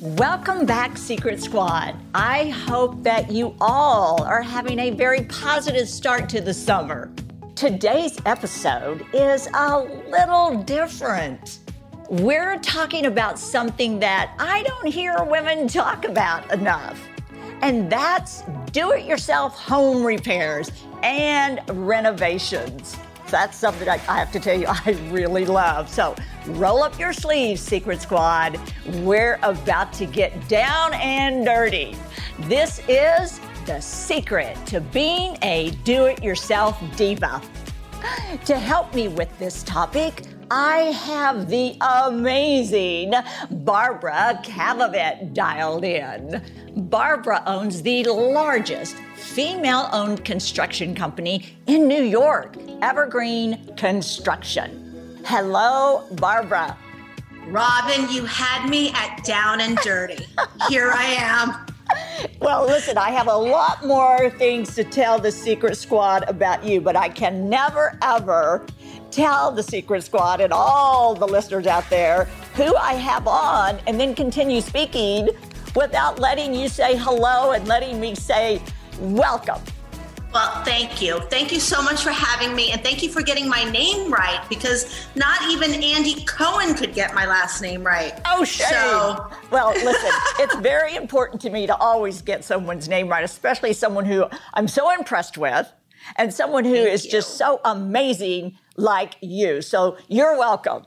Welcome back, Secret Squad. I hope that you all are having a very positive start to the summer. Today's episode is a little different. We're talking about something that I don't hear women talk about enough, and that's do-it-yourself home repairs and renovations. That's something I have to tell you I really love. So roll up your sleeves, Secret Squad. We're about to get down and dirty. This is the secret to being a do-it-yourself diva. To help me with this topic, I have the amazing Barbara Kavovit dialed in. Barbara owns the largest female-owned construction company in New York, Evergreen Construction. Hello, Barbara. Robin, you had me at down and dirty. Here I am. Well, listen, I have a lot more things to tell the Secret Squad about you, but I can never, ever tell the Secret Squad and all the listeners out there who I have on and then continue speaking without letting you say hello and letting me say welcome. Well, thank you. Thank you so much for having me, and thank you for getting my name right, because not even Andy Cohen could get my last name right. Oh, shame. So. Well, listen, it's very important to me to always get someone's name right, especially someone who I'm so impressed with and someone who is just so amazing like you. So you're welcome.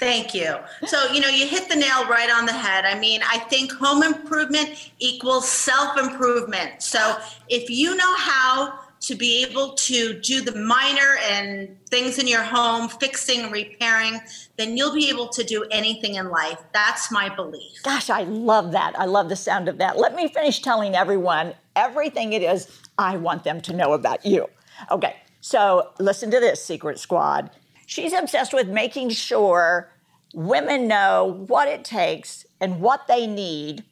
Thank you. So, you hit the nail right on the head. I mean, I think home improvement equals self-improvement. So if you know how to be able to do the minor and things in your home, fixing, repairing, then you'll be able to do anything in life. That's my belief. Gosh, I love that. I love the sound of that. Let me finish telling everyone everything it is I want them to know about you. Okay, so listen to this, Secret Squad. She's obsessed with making sure women know what it takes and what they need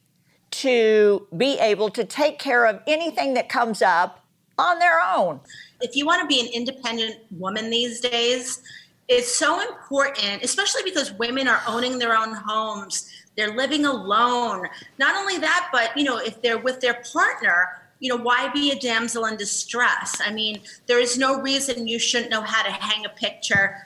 to be able to take care of anything that comes up on their own. If you want to be an independent woman these days, it's so important, especially because women are owning their own homes. They're living alone. Not only that, but, if they're with their partner, why be a damsel in distress? I mean, there is no reason you shouldn't know how to hang a picture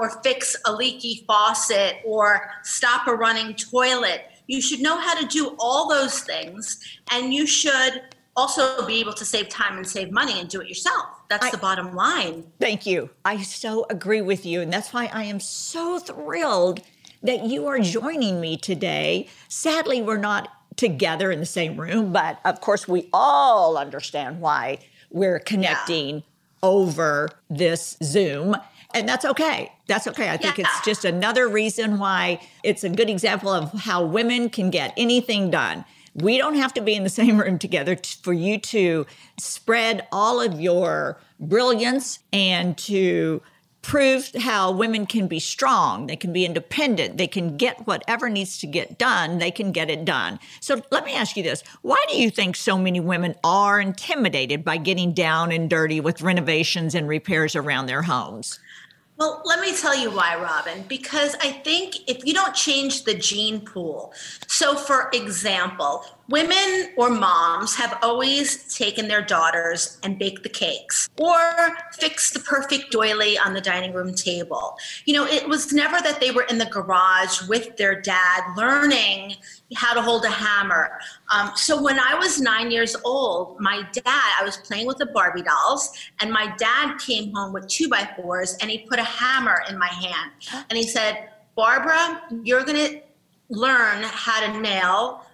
or fix a leaky faucet or stop a running toilet. You should know how to do all those things, and you should also be able to save time and save money and do it yourself. That's the bottom line. Thank you. I so agree with you, and that's why I am so thrilled that you are joining me today. Sadly, we're not together in the same room, but of course we all understand why we're connecting over this Zoom, and that's okay. That's okay. I think it's just another reason why it's a good example of how women can get anything done. We don't have to be in the same room together for you to spread all of your brilliance and to prove how women can be strong, they can be independent, they can get whatever needs to get done, they can get it done. So let me ask you this. Why do you think so many women are intimidated by getting down and dirty with renovations and repairs around their homes? Well, let me tell you why, Robin, because I think if you don't change the gene pool, so for example, women or moms have always taken their daughters and baked the cakes or fixed the perfect doily on the dining room table. It was never that they were in the garage with their dad learning how to hold a hammer. So when I was 9 years old, I was playing with the Barbie dolls, and my dad came home with 2x4s, and he put a hammer in my hand. And he said, Barbara, you're going to learn how to nail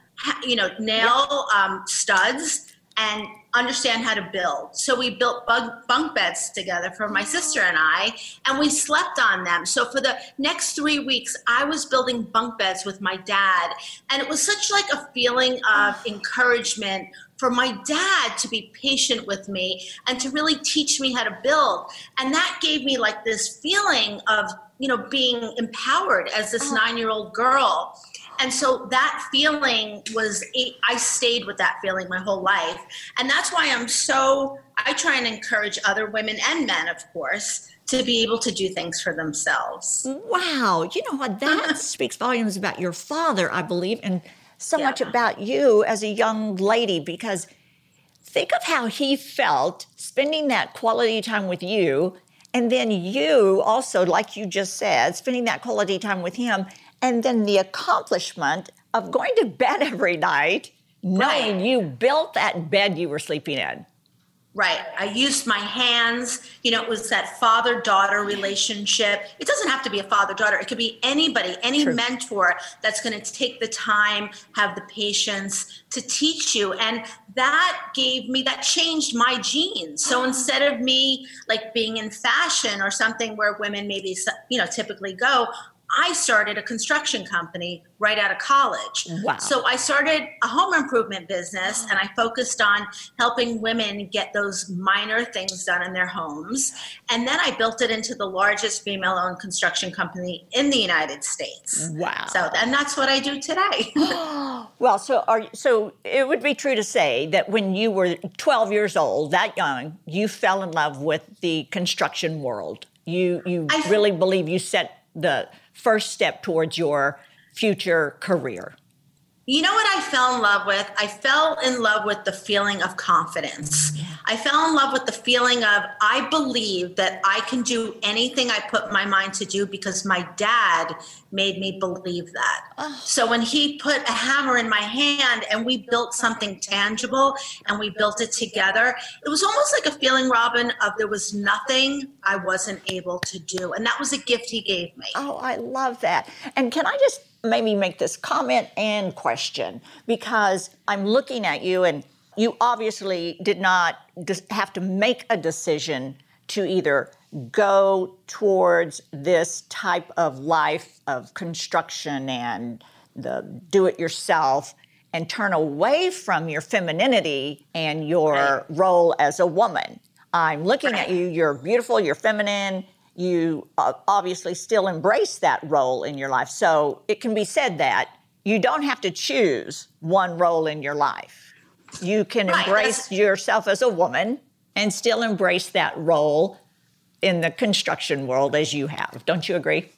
studs and understand how to build. So we built bunk beds together for my sister and I, and we slept on them. So for the next 3 weeks, I was building bunk beds with my dad. And it was such like a feeling of encouragement for my dad to be patient with me and to really teach me how to build. And that gave me like this feeling of, being empowered as this 9-year-old girl. And so that feeling was, I stayed with that feeling my whole life. And that's why I try and encourage other women and men, of course, to be able to do things for themselves. Wow. You know what? That speaks volumes about your father, I believe, and so much about you as a young lady, because think of how he felt spending that quality time with you, and then you also, like you just said, spending that quality time with him, and then the accomplishment of going to bed every night knowing you built that bed you were sleeping in. Right. I used my hands. You know, it was that father-daughter relationship. It doesn't have to be a father-daughter. It could be anybody, any mentor that's going to take the time, have the patience to teach you. And that gave me, that changed my genes. So instead of me like being in fashion or something where women maybe, you know, typically go, I started a construction company right out of college. Wow. So I started a home improvement business, and I focused on helping women get those minor things done in their homes. And then I built it into the largest female-owned construction company in the United States. Wow. So, and that's what I do today. Well, so it would be true to say that when you were 12 years old, that young, you fell in love with the construction world. You really believe you set the first step towards your future career? You know what I fell in love with? I fell in love with the feeling of confidence. Yeah. I fell in love with the feeling of, I believe that I can do anything I put my mind to do because my dad made me believe that. Oh. So when he put a hammer in my hand and we built something tangible and we built it together, it was almost like a feeling, Robin, of there was nothing I wasn't able to do. And that was a gift he gave me. Oh, I love that. And can I just maybe make this comment and question, because I'm looking at you and you obviously did not have to make a decision to either go towards this type of life of construction and the do-it-yourself and turn away from your femininity and your role as a woman. I'm looking at you, you're beautiful, you're feminine, you obviously still embrace that role in your life. So it can be said that you don't have to choose one role in your life. You can embrace yourself as a woman and still embrace that role in the construction world as you have. Don't you agree?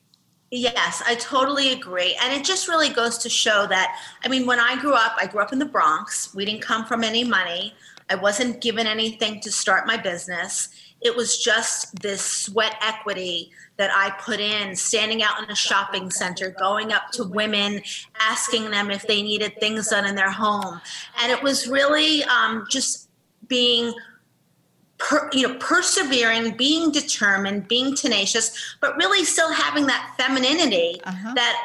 Yes, I totally agree. And it just really goes to show that, I mean, when I grew up in the Bronx. We didn't come from any money. I wasn't given anything to start my business. It was just this sweat equity that I put in, standing out in a shopping center, going up to women, asking them if they needed things done in their home. And it was really just being persevering, being determined, being tenacious, but really still having that femininity that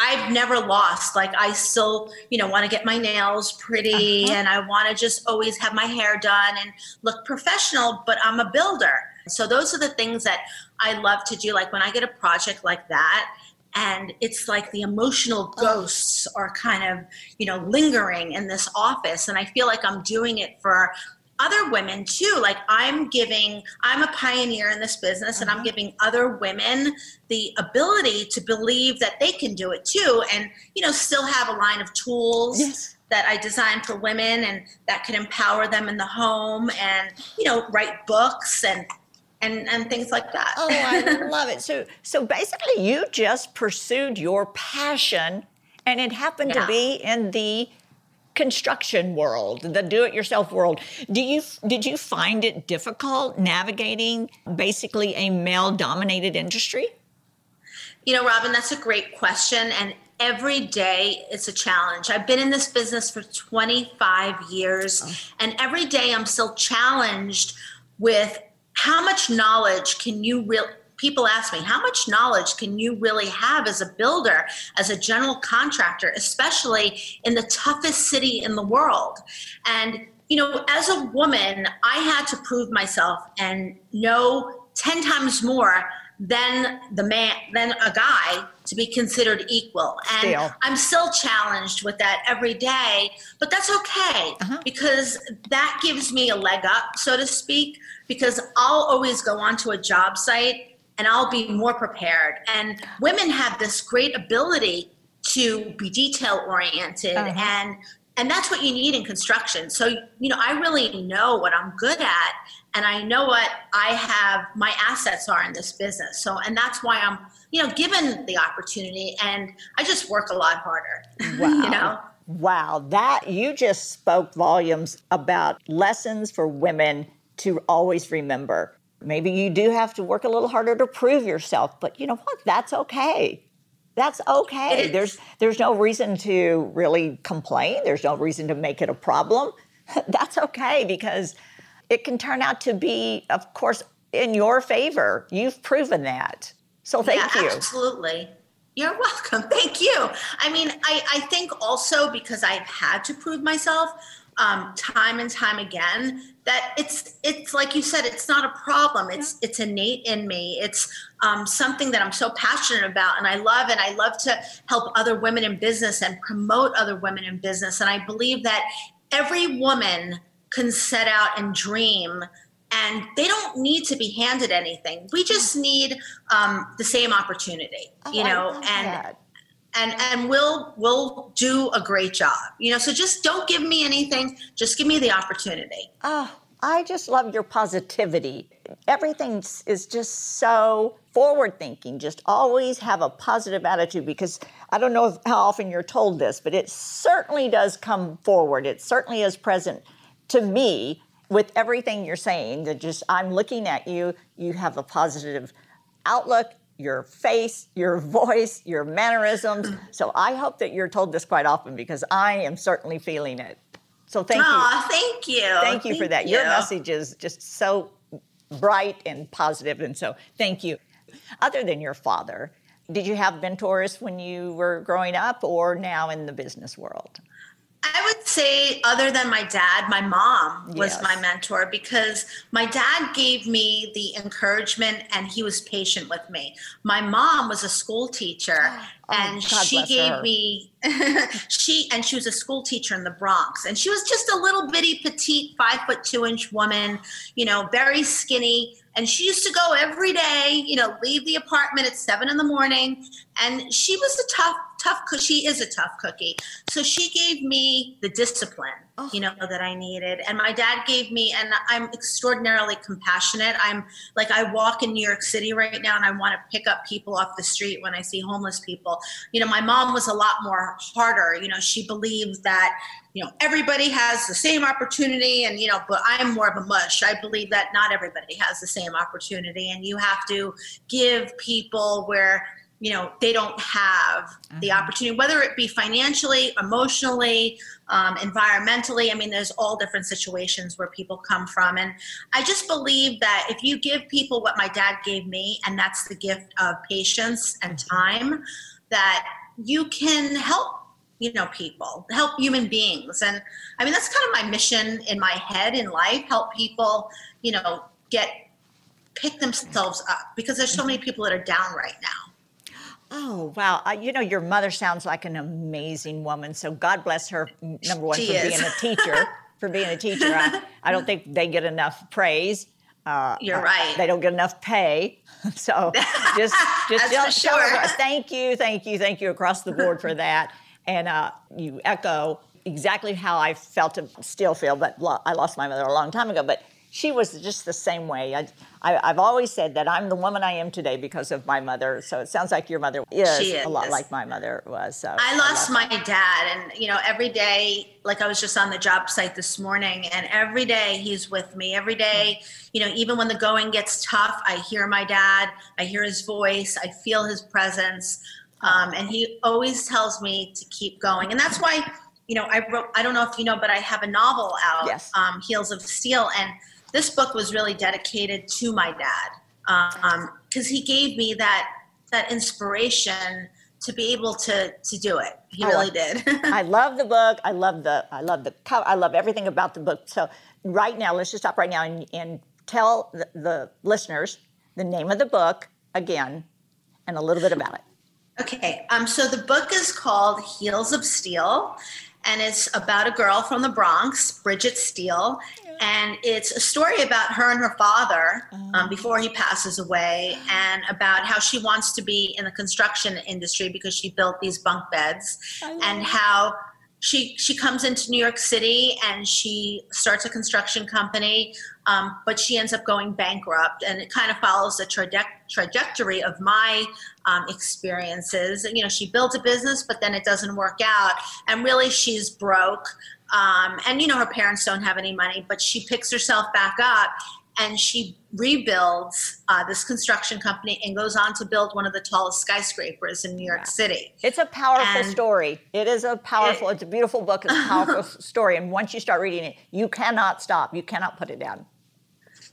I've never lost. Like I still, you know, want to get my nails pretty and I want to just always have my hair done and look professional, but I'm a builder. So those are the things that I love to do. Like when I get a project like that, and it's like the emotional ghosts are kind of, you know, lingering in this office. And I feel like I'm doing it for other women too. Like I'm a pioneer in this business and I'm giving other women the ability to believe that they can do it too. And, you know, still have a line of tools that I designed for women and that can empower them in the home and, you know, write books and things like that. Oh, I love it. So basically you just pursued your passion and it happened to be in the construction world, the do-it-yourself world. Did you find it difficult navigating basically a male-dominated industry? You know, Robin, that's a great question. And every day it's a challenge. I've been in this business for 25 years, and every day I'm still challenged with how much knowledge can you really... People ask me, how much knowledge can you really have as a builder, as a general contractor, especially in the toughest city in the world? And, you know, as a woman, I had to prove myself and know 10 times more than a guy to be considered equal. And I'm still challenged with that every day, but that's okay because that gives me a leg up, so to speak, because I'll always go onto a job site and I'll be more prepared. And women have this great ability to be detail oriented. Uh-huh. And that's what you need in construction. So, you know, I really know what I'm good at, and I know what I have, my assets are in this business. So, and that's why I'm, you know, given the opportunity, and I just work a lot harder. Wow. You know? Wow. That, you just spoke volumes about lessons for women to always remember. Maybe you do have to work a little harder to prove yourself, but you know what? That's okay. That's okay. There's no reason to really complain. There's no reason to make it a problem. That's okay, because it can turn out to be, of course, in your favor. You've proven that. So thank you. Absolutely. You're welcome. Thank you. I mean, I think also because I've had to prove myself time and time again, that it's like you said, it's not a problem. It's innate in me. It's something that I'm so passionate about, and I love to help other women in business and promote other women in business. And I believe that every woman can set out and dream, and they don't need to be handed anything. We just need the same opportunity, you know, and we'll do a great job, you know, so just don't give me anything. Just give me the opportunity. Oh, I just love your positivity. Everything is just so forward thinking. Just always have a positive attitude, because I don't know how often you're told this, but it certainly does come forward. It certainly is present to me with everything you're saying, that just, I'm looking at you, you have a positive outlook, your face, your voice, your mannerisms. So I hope that you're told this quite often, because I am certainly feeling it. So thank you. Thank you. Thank you for that. Your message is just so bright and positive, and so thank you. Other than your father, did you have mentors when you were growing up or now in the business world? I would say, other than my dad, my mom was my mentor, because my dad gave me the encouragement and he was patient with me. My mom was a school teacher, and she was a school teacher in the Bronx, and she was just a little bitty petite 5'2" woman, you know, very skinny. And she used to go every day, you know, leave the apartment at 7 in the morning. And she was a tough cookie. She is a tough cookie. So she gave me the discipline, you know, that I needed. And my dad gave me, and I'm extraordinarily compassionate. I'm like, I walk in New York City right now and I want to pick up people off the street when I see homeless people. You know, my mom was a lot more harder. You know, she believed that, you know, everybody has the same opportunity, and, you know, but I'm more of a mush. I believe that not everybody has the same opportunity, and you have to give people where, you know, they don't have the opportunity, whether it be financially, emotionally, environmentally. I mean, there's all different situations where people come from. And I just believe that if you give people what my dad gave me, and that's the gift of patience and time, that you can help, you know, people, help human beings. And I mean, that's kind of my mission in my head in life, help people, you know, pick themselves up, because there's so many people that are down right now. Oh, wow. You know, your mother sounds like an amazing woman. So God bless her, number one, being a teacher. For being a teacher. I don't think they get enough praise. You're right. They don't get enough pay. So just tell her, thank you across the board for that. And you echo exactly how I felt and still feel, but I lost my mother a long time ago. But she was just the same way. I've always said that I'm the woman I am today because of my mother. So it sounds like your mother is a lot like my mother was. So I lost my dad, and, you know, every day, like I was just on the job site this morning, and every day he's with me. Every day, you know, even when the going gets tough, I hear my dad, I hear his voice, I feel his presence. And he always tells me to keep going. And that's why, you know, I wrote, I don't know if you know, but I have a novel out, Heels of Steel. And this book was really dedicated to my dad, because he gave me that inspiration to be able to do it. He really did. I love the book. I love everything about the book. So right now, let's just stop right now and tell the listeners the name of the book again and a little bit about it. Okay. So the book is called Heels of Steel, and it's about a girl from the Bronx, Bridget Steele. And it's a story about her and her father before he passes away, and about how she wants to be in the construction industry because she built these bunk beds, and how she comes into New York City and she starts a construction company, but she ends up going bankrupt. And it kind of follows the trajectory of my experiences. And, you know, she built a business, but then it doesn't work out. And really, she's broke. And, you know, her parents don't have any money, but she picks herself back up and she rebuilds this construction company and goes on to build one of the tallest skyscrapers in New York City. It's a powerful story. It is a powerful, it's a beautiful book. It's a powerful story. And once you start reading it, you cannot stop. You cannot put it down.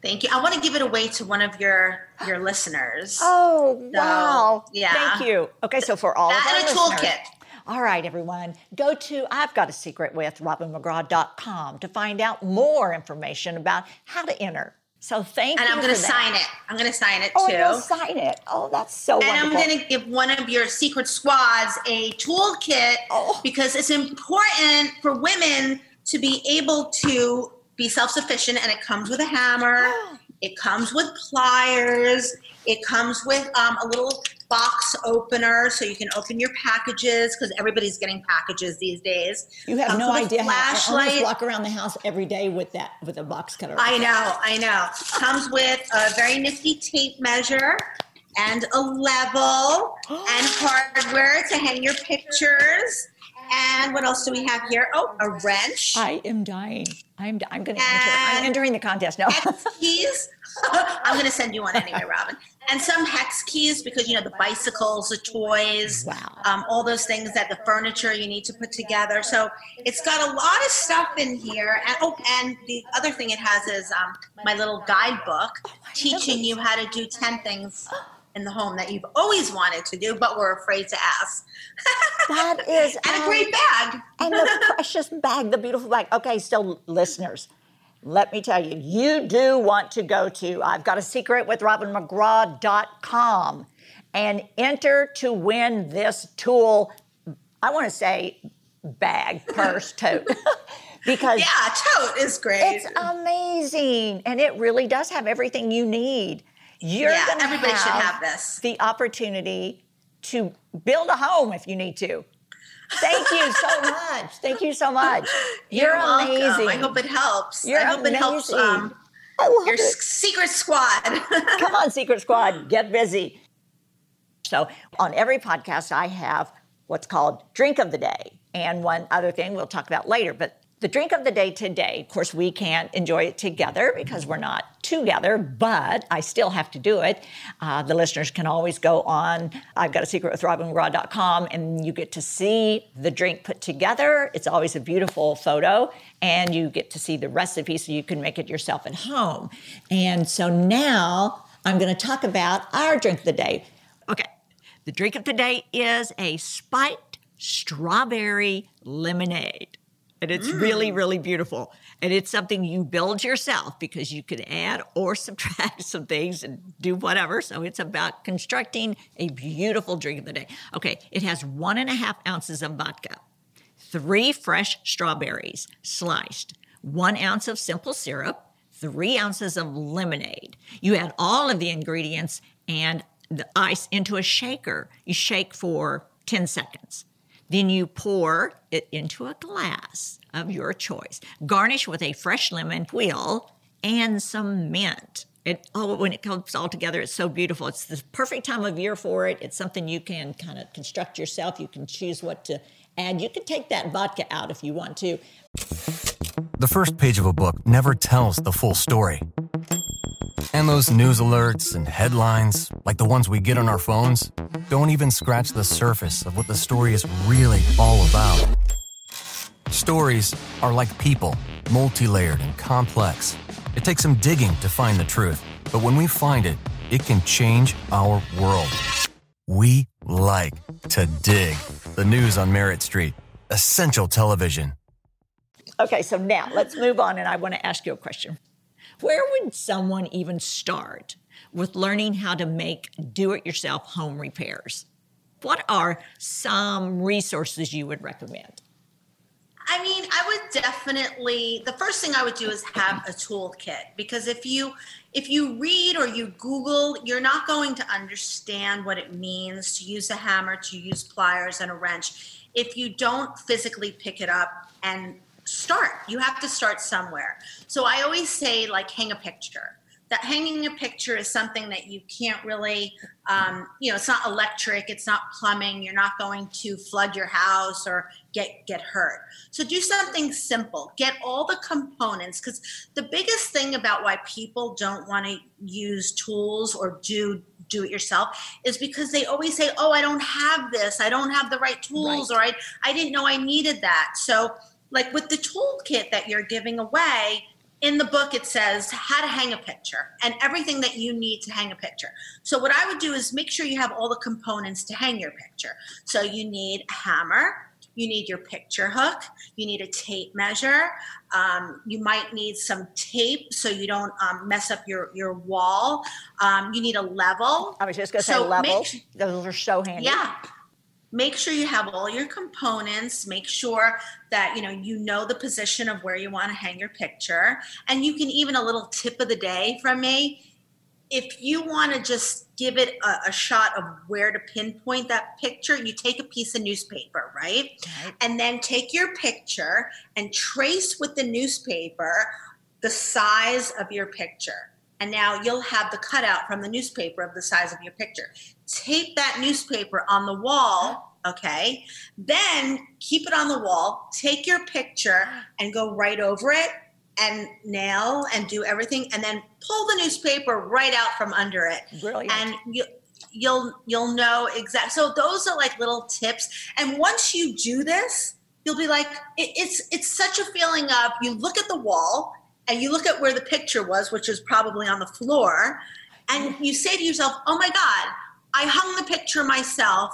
Thank you. I want to give it away to one of your listeners. Oh, so, wow. Yeah. Thank you. Okay, so for all of our listeners. That and a toolkit. All right, everyone, go to I've Got a Secret with RobinMcGraw.com to find out more information about how to enter. So thank you. And I'm going to sign it. I'm going to sign it too. Oh, you'll sign it. Oh, that's so wonderful. And I'm going to give one of your secret squads a toolkit because it's important for women to be able to be self-sufficient, and it comes with a hammer. It comes with pliers. It comes with a little box opener so you can open your packages, because everybody's getting packages these days. You have no idea how I almost walk around the house every day with that, with a box cutter. I know. Comes with a very nifty tape measure and a level and hardware to hang your pictures. And what else do we have here? Oh, a wrench. I am dying. I'm going to enter. I'm entering the contest. No. Hex keys. I'm going to send you one anyway, Robin. And some hex keys because, you know, the bicycles, the toys, all those things, that the furniture you need to put together. So it's got a lot of stuff in here. And, and the other thing it has is my little guidebook teaching you how to do 10 things in the home that you've always wanted to do, but were afraid to ask. That is. And a great bag. And the precious bag, the beautiful bag. Okay, so listeners, let me tell you, you do want to go to I've Got a Secret with RobinMcGraw.com and enter to win this tool. I want to say bag, purse, tote. Because tote is great. It's amazing. And it really does have everything you need. Everybody should have this. The opportunity to build a home if you need to. Thank you so much. Thank you so much. You're amazing. Welcome. I hope it helps. I hope it helps your secret squad. Come on, secret squad, get busy. So on every podcast, I have what's called Drink of the Day. And one other thing we'll talk about later, but the drink of the day today, of course, we can't enjoy it together because we're not together, but I still have to do it. The listeners can always go on I've Got a Secret with RobinMcGraw.com and you get to see the drink put together. It's always a beautiful photo and you get to see the recipe so you can make it yourself at home. And so now I'm going to talk about our drink of the day. Okay. The drink of the day is a spiked strawberry lemonade. And it's really, really beautiful. And it's something you build yourself because you can add or subtract some things and do whatever. So it's about constructing a beautiful drink of the day. Okay, it has 1.5 ounces of vodka, 3 fresh strawberries sliced, 1 ounce of simple syrup, 3 ounces of lemonade. You add all of the ingredients and the ice into a shaker. You shake for 10 seconds. Then you pour it into a glass of your choice. Garnish with a fresh lemon peel and some mint. When it comes all together, it's so beautiful. It's the perfect time of year for it. It's something you can kind of construct yourself. You can choose what to add. You can take that vodka out if you want to. The first page of a book never tells the full story. And those news alerts and headlines, like the ones we get on our phones, don't even scratch the surface of what the story is really all about. Stories are like people, multi-layered and complex. It takes some digging to find the truth, but when we find it, it can change our world. We like to dig. The news on Merritt Street, essential television. Okay, so now let's move on, and I want to ask you a question. Where would someone even start with learning how to make do-it-yourself home repairs? What are some resources you would recommend? I mean, I would definitely, the first thing I would do is have a toolkit, because if you read or you Google, you're not going to understand what it means to use a hammer, to use pliers and a wrench, if you don't physically pick it up and start. You have to start somewhere. So I always say, like, hang a picture. That hanging a picture is something that you can't really, it's not electric, it's not plumbing, you're not going to flood your house or get hurt. So do something simple, get all the components, because the biggest thing about why people don't want to use tools or do it yourself is because they always say, oh, I don't have this, I don't have the right tools, right. Or I didn't know I needed that. So like with the toolkit that you're giving away, in the book, it says how to hang a picture and everything that you need to hang a picture. So what I would do is make sure you have all the components to hang your picture. So you need a hammer, you need your picture hook, you need a tape measure, you might need some tape so you don't mess up your wall, you need a level. I was just going to say level. Those are so handy. Yeah. Make sure you have all your components, make sure that you know the position of where you want to hang your picture. And you can even, a little tip of the day from me, if you want to just give it a shot of where to pinpoint that picture, you take a piece of newspaper, right? And then take your picture and trace with the newspaper the size of your picture. And now you'll have the cutout from the newspaper of the size of your picture. Tape that newspaper on the wall, okay? Then keep it on the wall, take your picture and go right over it and nail and do everything, and then pull the newspaper right out from under it. Brilliant. And you'll know exactly. So those are like little tips. And once you do this, you'll be like, it's such a feeling of, you look at the wall and you look at where the picture was, which is probably on the floor, and you say to yourself, oh my God, I hung the picture myself.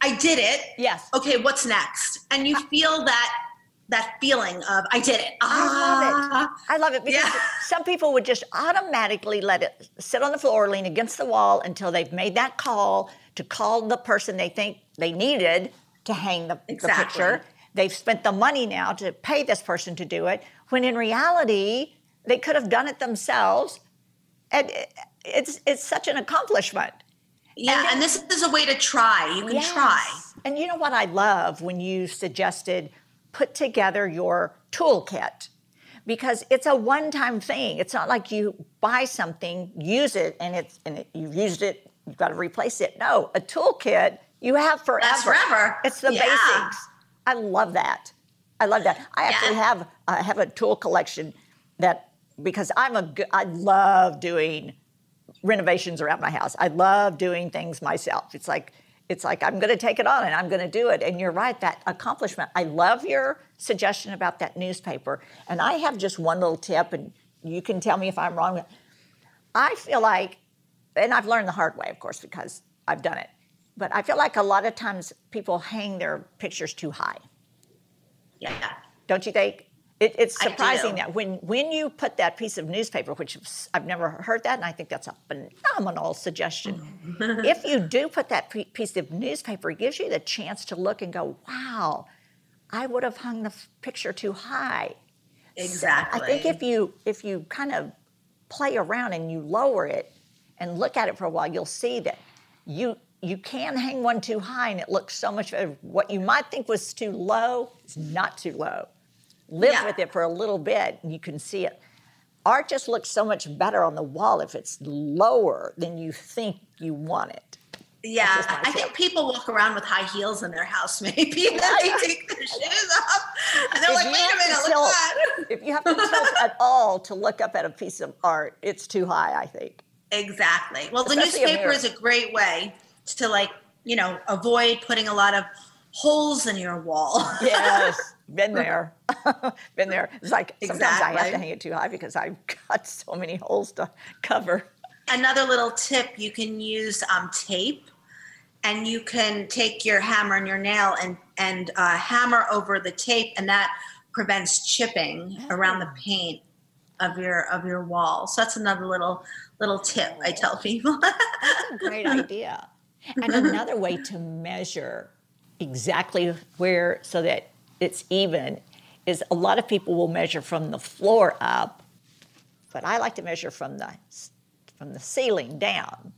I did it. Yes. Okay, what's next? And you feel that feeling of, I did it. I love it. I love it, because some people would just automatically let it sit on the floor or lean against the wall until they've made that call to call the person they think they needed to hang the picture. They've spent the money now to pay this person to do it, when in reality, they could have done it themselves. And it's such an accomplishment. Yeah, and this is a way to try. You can try. And you know what I love when you suggested put together your toolkit, because it's a one-time thing. It's not like you buy something, use it, and you've used it, you've got to replace it. No, a toolkit you have forever. That's forever. It's the basics. I love that. I love that. I actually have a tool collection that, because I love doing renovations around my house. I love doing things myself. It's like I'm going to take it on and I'm going to do it. And you're right, that accomplishment. I love your suggestion about that newspaper. And I have just one little tip, and you can tell me if I'm wrong. I feel like, and I've learned the hard way, of course, because I've done it, but I feel like a lot of times people hang their pictures too high. Yeah. Don't you think? It's surprising that when you put that piece of newspaper, which I've never heard that, and I think that's a phenomenal suggestion. If you do put that piece of newspaper, it gives you the chance to look and go, wow, I would have hung the picture too high. Exactly. So I think if you kind of play around and you lower it and look at it for a while, you'll see that you can hang one too high and it looks so much better. What you might think was too low is not too low. Live with it for a little bit and you can see it. Art just looks so much better on the wall if it's lower than you think you want it. Yeah, I think people walk around with high heels in their house maybe. And then they take their shoes off and they're like, wait a minute, look at that. If you have to tilt at all to look up at a piece of art, it's too high, I think. Exactly. Well, especially the newspaper is a great way to, like, avoid putting a lot of holes in your wall. Yes, been there. Been there. It's like sometimes I have to hang it too high because I've got so many holes to cover. Another little tip, you can use tape, and you can take your hammer and your nail and hammer over the tape, and that prevents chipping around the paint of your wall. So that's another little tip I tell people. That's a great idea. And another way to measure exactly where, so that it's even, is a lot of people will measure from the floor up, but I like to measure from the ceiling down.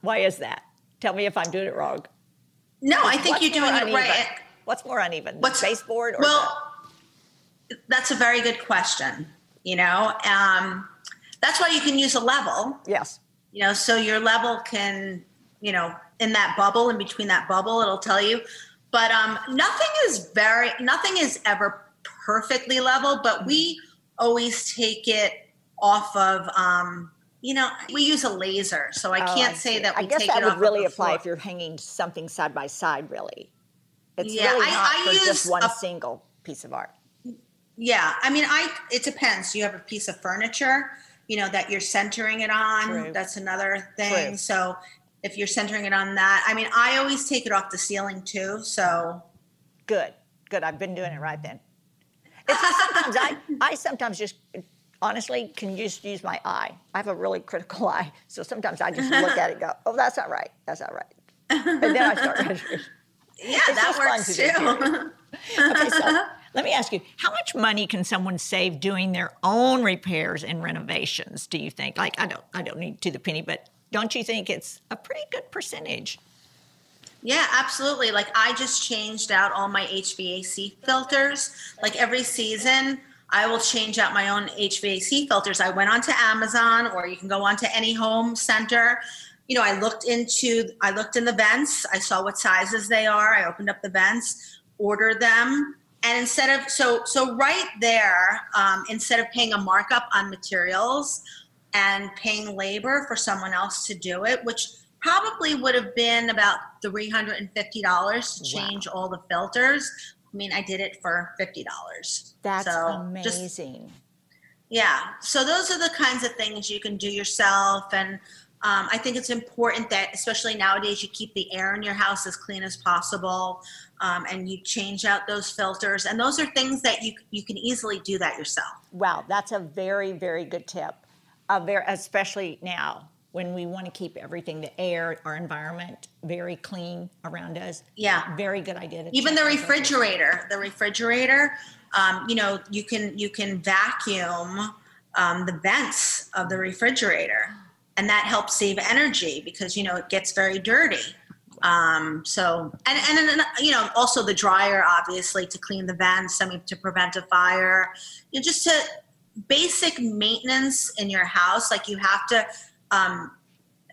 Why is that? Tell me if I'm doing it wrong. No, I think you're doing it right. What's more uneven, the baseboard or the... That's a very good question. You know, that's why you can use a level. Yes. You know, so your level can, you know, in that bubble, in between that bubble, it'll tell you. But nothing is ever perfectly level, but we always take it off of, you know, we use a laser. So I can't say that we take it off of the floor. I guess that would really apply if you're hanging something side by side, really. It's really not for just one single piece of art. Yeah, I mean, it depends. You have a piece of furniture, you know, that you're centering it on. True. That's another thing. True. So if you're centering it on that, I mean, I always take it off the ceiling too, so. Good, good, I've been doing it right then. It's sometimes I sometimes just, honestly, can just use my eye. I have a really critical eye. So sometimes I just look at it and go, oh, that's not right, that's not right. And then I start measuring. Yeah, it's that works too. Okay, so let me ask you, how much money can someone save doing their own repairs and renovations, do you think? Like, I don't need to the penny, but don't you think it's a pretty good percentage? Yeah, absolutely. Like, I just changed out all my HVAC filters. Like, every season, I will change out my own HVAC filters. I went onto Amazon, or you can go onto any home center. You know, I looked in the vents. I saw what sizes they are. I opened up the vents, ordered them. And instead of, so right there, instead of paying a markup on materials and paying labor for someone else to do it, which probably would have been about $350 to change all the filters. I mean, I did it for $50. That's amazing. So those are the kinds of things you can do yourself. And I think it's important that, especially nowadays, you keep the air in your house as clean as possible, and you change out those filters. And those are things that you can easily do that yourself. Wow, that's a very, very good tip, especially now when we want to keep everything, the air, our environment, very clean around us. Yeah. Very good idea. Even the refrigerator. You know, you can vacuum the vents of the refrigerator. And that helps save energy because, you know, it gets very dirty. And you know, also the dryer, obviously, to clean the vents, I mean, to prevent a fire, you know, just to basic maintenance in your house. Like, you have to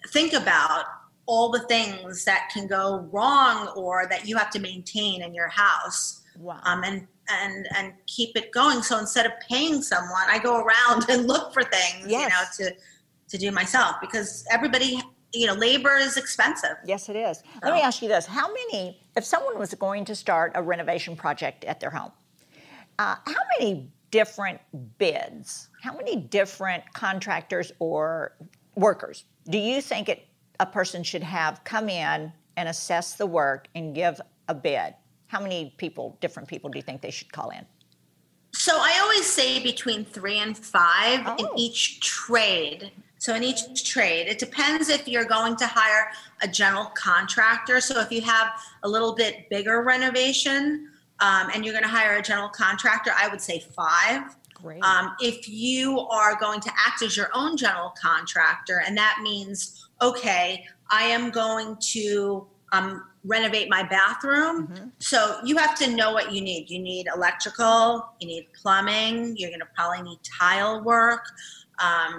think about all the things that can go wrong or that you have to maintain in your house. Wow. And keep it going. So instead of paying someone, I go around and look for things, you know, to do myself, because everybody, you know, labor is expensive. Yes, it is. So. Let me ask you this. How many, if someone was going to start a renovation project at their home, how many different bids, how many different contractors or workers do you think a person should have come in and assess the work and give a bid? How many people, different people, do you think they should call in? So I always say between 3 and 5 in each trade. So in each trade, it depends if you're going to hire a general contractor. So if you have a little bit bigger renovation and you're going to hire a general contractor, I would say 5. Great. If you are going to act as your own general contractor, and that means, okay, I am going to renovate my bathroom. Mm-hmm. So you have to know what you need. You need electrical, you need plumbing, you're going to probably need tile work.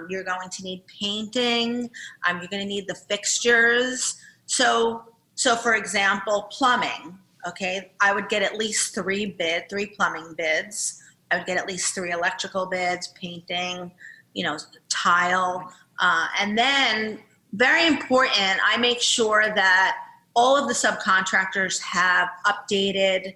You're going to need painting. You're going to need the fixtures. So for example, plumbing. Okay, I would get at least 3 plumbing bids. I would get at least 3 electrical bids, painting, you know, tile, and then very important, I make sure that all of the subcontractors have updated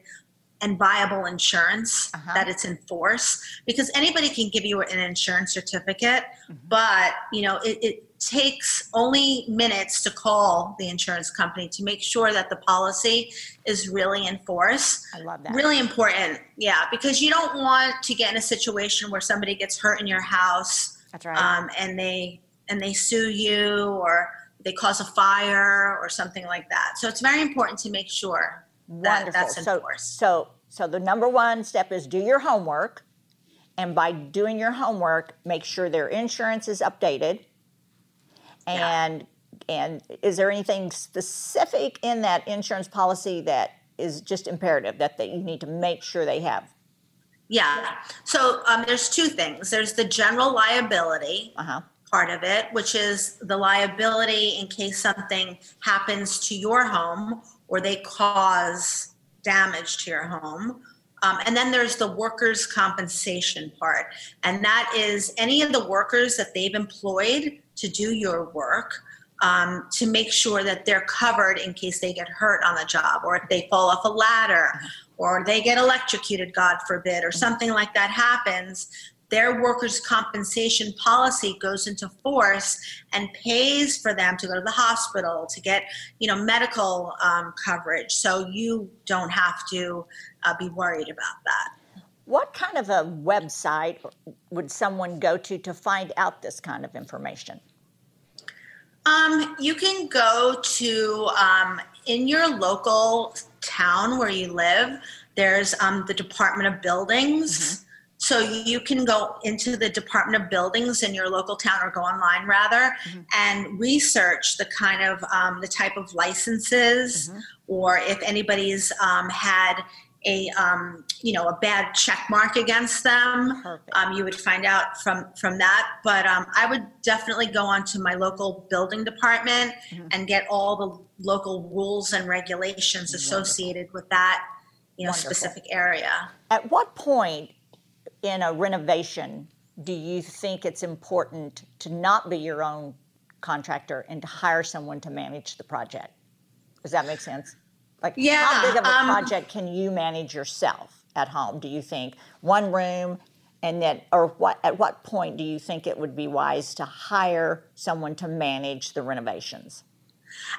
and viable insurance, that it's in force, because anybody can give you an insurance certificate, but you know, it takes only minutes to call the insurance company to make sure that the policy is really in force. I love that. Really important, yeah, because you don't want to get in a situation where somebody gets hurt in your house. That's right. And they sue you, or they cause a fire or something like that. So it's very important to make sure that that's enforced. So So the number one step is do your homework. And by doing your homework, make sure their insurance is updated. And is there anything specific in that insurance policy that is just imperative that you need to make sure they have? Yeah. So there's two things. There's the general liability part of it, which is the liability in case something happens to your home or they cause damage to your home. And then there's the workers' compensation part. And that is any of the workers that they've employed to do your work to make sure that they're covered in case they get hurt on the job or if they fall off a ladder or they get electrocuted, God forbid, or something like that happens. Their workers' compensation policy goes into force and pays for them to go to the hospital, to get, you know, medical coverage. So you don't have to be worried about that. What kind of a website would someone go to find out this kind of information? You can go to, in your local town where you live, there's the Department of Buildings. So you can go into the Department of Buildings in your local town, or go online rather, and research the kind of, the type of licenses, or if anybody's had a, you know, a bad check mark against them, you would find out from that. But I would definitely go onto my local building department and get all the local rules and regulations associated with that, you know, specific area. At what point in a renovation do you think it's important to not be your own contractor and to hire someone to manage the project? Does that make sense? Like, how big of a project can you manage yourself at home? Do you think one room, and then, or what? At what point do you think it would be wise to hire someone to manage the renovations?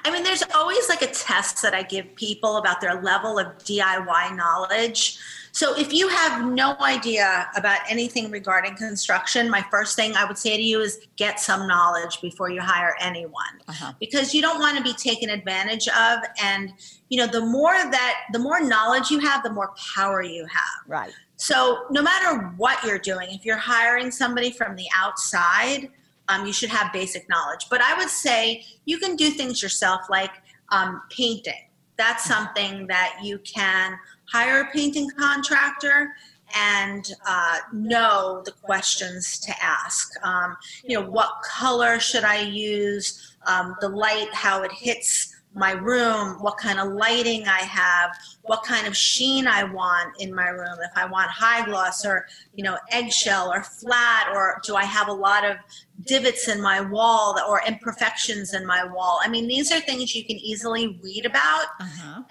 I mean, there's always like a test that I give people about their level of DIY knowledge. So if you have no idea about anything regarding construction, my first thing I would say to you is get some knowledge before you hire anyone, because you don't want to be taken advantage of. And, you know, the more knowledge you have, the more power you have. Right. So no matter what you're doing, if you're hiring somebody from the outside, you should have basic knowledge. But I would say you can do things yourself, like painting. That's something that you can hire a painting contractor and know the questions to ask. You know, what color should I use, the light, how it hits my room, what kind of lighting I have, what kind of sheen I want in my room, if I want high gloss or, you know, eggshell or flat, or do I have a lot of divots in my wall or imperfections in my wall. I mean, these are things you can easily read about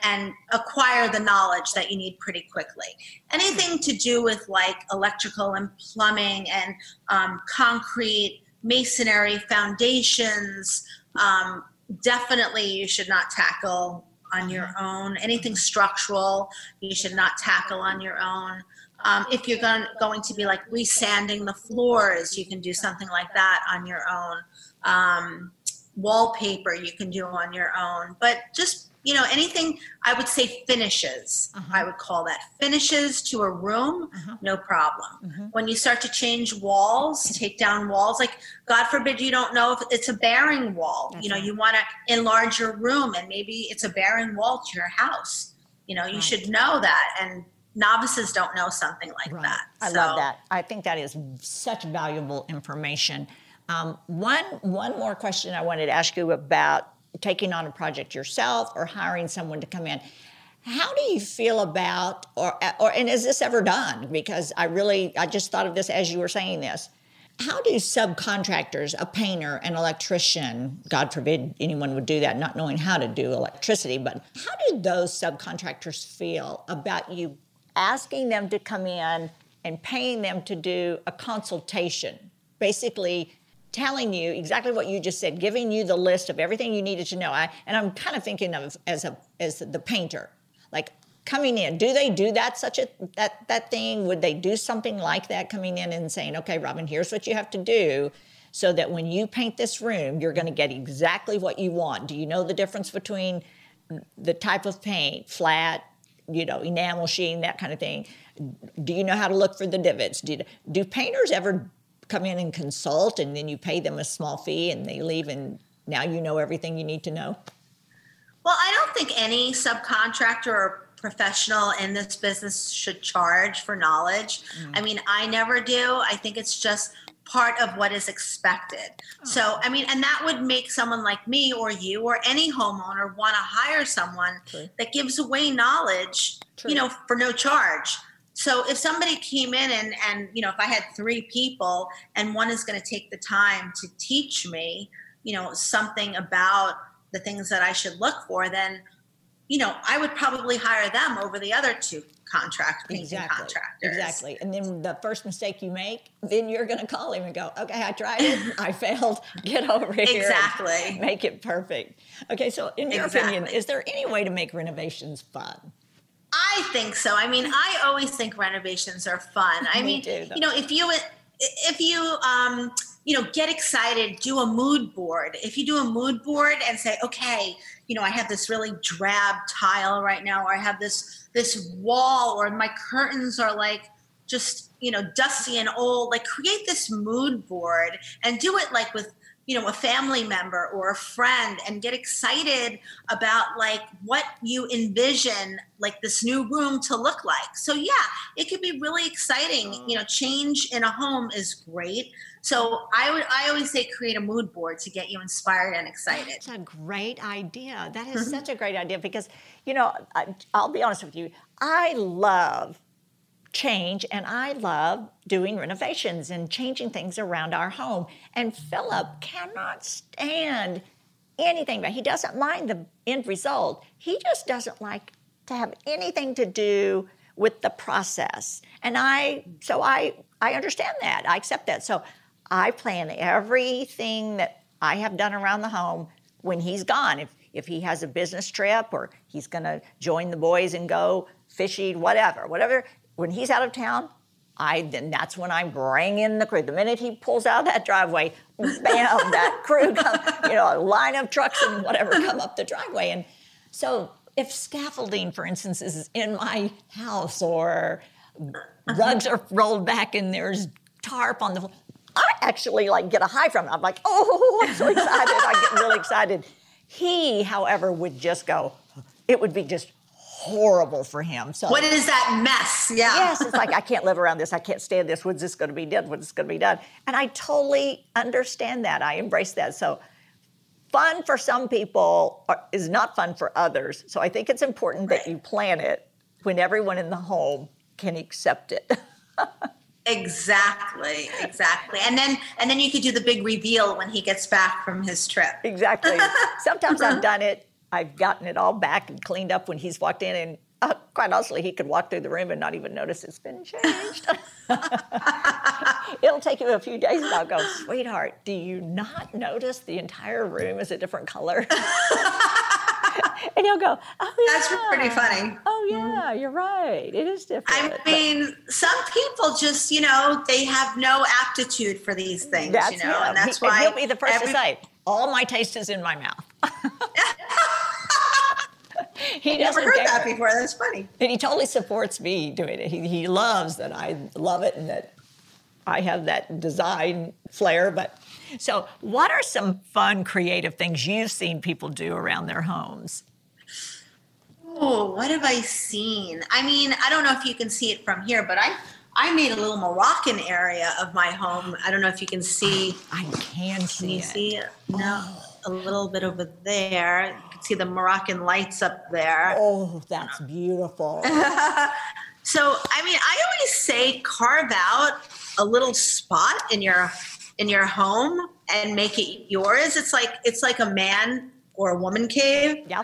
and acquire the knowledge that you need pretty quickly. Anything to do with like electrical and plumbing and concrete, masonry, foundations, definitely you should not tackle on your own. Anything structural, you should not tackle on your own. If you're going to be like resanding the floors, you can do something like that on your own. Wallpaper you can do on your own. But just, you know, anything, I would say finishes. I would call that finishes to a room, no problem. When you start to change walls, take down walls, like God forbid you don't know if it's a bearing wall. That's you want to enlarge your room and maybe it's a bearing wall to your house. You know, you should know that. And novices don't know something like that. I love that. I think that is such valuable information. One more question I wanted to ask you about taking on a project yourself or hiring someone to come in. How do you feel about, or and is this ever done? Because I just thought of this as you were saying this. How do subcontractors, a painter, an electrician, God forbid anyone would do that, not knowing how to do electricity, but how do those subcontractors feel about you asking them to come in and paying them to do a consultation, basically telling you exactly what you just said, giving you the list of everything you needed to know? And I'm kind of thinking of as the painter, like coming in. Do they do that that thing? Would they do something like that, coming in and saying, okay, Robin, here's what you have to do so that when you paint this room, you're going to get exactly what you want. Do you know the difference between the type of paint, flat, you know, enamel sheen, that kind of thing. Do you know how to look for the divots? Do painters ever come in and consult, and then you pay them a small fee and they leave and now you know everything you need to know? Well, I don't think any subcontractor or professional in this business should charge for knowledge. Mm. I mean, I never do. I think it's just part of what is expected. Oh. So, I mean, and that would make someone like me or you or any homeowner want to hire someone that gives away knowledge, you know, for no charge. So if somebody came in and, you know, if I had 3 people and one is going to take the time to teach me, you know, something about the things that I should look for, then, you know, I would probably hire them over the other 2 painting contractors. Exactly. And then the first mistake you make, then you're going to call him and go, okay, I tried it, I failed, get over here. Exactly. Make it perfect. Okay, so in your opinion, is there any way to make renovations fun? I think so. I mean, I always think renovations are fun. I mean, you know, if you you know, get excited, do a mood board. If you do a mood board and say, okay, you know, I have this really drab tile right now, or I have this wall, or my curtains are like just, you know, dusty and old, like create this mood board and do it like with, you know, a family member or a friend, and get excited about like what you envision like this new room to look like. So yeah, it could be really exciting. You know, change in a home is great. So I always say create a mood board to get you inspired and excited. That's a great idea. That is such a great idea, because, you know, I'll be honest with you, I love change, and I love doing renovations and changing things around our home. And Philip cannot stand anything, but he doesn't mind the end result. He just doesn't like to have anything to do with the process. And I understand that. I accept that. So I plan everything that I have done around the home when he's gone. If he has a business trip, or he's going to join the boys and go fishing, whatever. When he's out of town, that's when I bring in the crew. The minute he pulls out of that driveway, bam, that crew comes, you know, a line of trucks and whatever come up the driveway. And so if scaffolding, for instance, is in my house, or rugs are rolled back and there's tarp on the floor, I actually like get a high from it. I'm like, oh, I'm so excited. I get really excited. He, however, would just go, it would be just horrible for him. So what is that mess? Yeah. Yes, it's like, I can't live around this. I can't stand this. When's this going to be done? And I totally understand that. I embrace that. So fun for some people is not fun for others. So I think it's important that you plan it when everyone in the home can accept it. Exactly. And then you could do the big reveal when he gets back from his trip. Exactly. Sometimes I've done it. I've gotten it all back and cleaned up when he's walked in, and quite honestly, he could walk through the room and not even notice it's been changed. It'll take him a few days, and I'll go, sweetheart, do you not notice the entire room is a different color? And he'll go, oh, yeah. That's pretty funny. Oh, yeah, you're right. It is different. I mean, some people just, you know, they have no aptitude for these things, you know, him. And that's why. And he'll be the first to say, all my taste is in my mouth. He never heard that before. That's funny. And he totally supports me doing it. He loves that I love it and that I have that design flair. But so what are some fun, creative things you've seen people do around their homes? Oh, what have I seen? I mean, I don't know if you can see it from here, but I made a little Moroccan area of my home. I don't know if you can see. I can see it. Can you see it? No. Oh. A little bit over there. You can see the Moroccan lights up there. Oh, that's beautiful. So, I mean, I always say carve out a little spot in your home and make it yours. It's like a man or a woman cave. Yeah.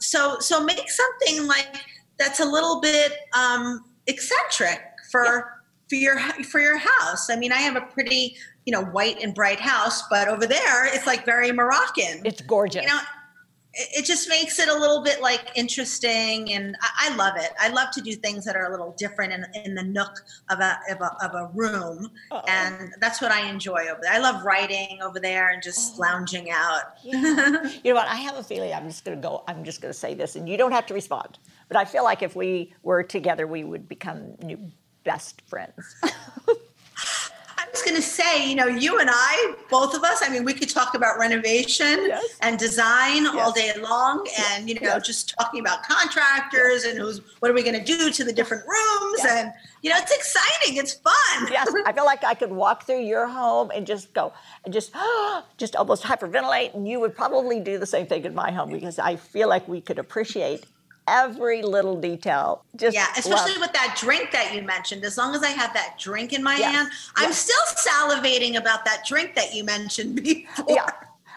So make something like that's a little bit eccentric for your house. I mean, I have a pretty, you know, white and bright house, but over there, it's like very Moroccan. It's gorgeous. You know, it just makes it a little bit like interesting, and I love it. I love to do things that are a little different in the nook of a room. Uh-oh. And that's what I enjoy over there. I love writing over there and just lounging out. Yeah. You know what? I have a feeling I'm just going to say this, and you don't have to respond, but I feel like if we were together, we would become new best friends. I was going to say, you know, you and I, both of us, I mean, we could talk about renovation yes. and design yes. all day long, and, you know, yes. just talking about contractors yes. and what are we going to do to the different rooms yes. and, you know, it's exciting. It's fun. Yes. I feel like I could walk through your home and just go and just almost hyperventilate, and you would probably do the same thing in my home, because I feel like we could appreciate every little detail. Just yeah, especially with that drink that you mentioned. As long as I have that drink in my yes. hand, I'm yes. still salivating about that drink that you mentioned before. Yeah,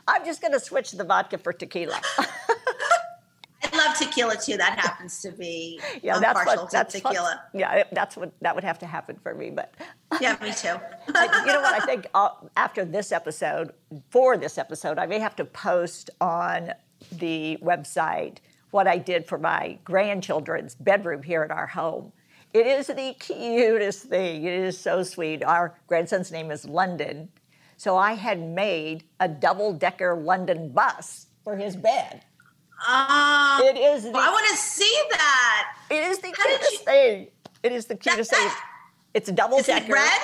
I'm just going to switch the vodka for tequila. I love tequila too. That happens to be yeah, that's partial to tequila. Yeah, that's what that would have to happen for me. But yeah, me too. You know what? I think after this episode, I may have to post on the website what I did for my grandchildren's bedroom here at our home. It is the cutest thing. It is so sweet. Our grandson's name is London. So I had made a double-decker London bus for his bed. It is the, I want to see that. It is the cutest thing. It is the cutest thing. It's a double-decker. Is it red?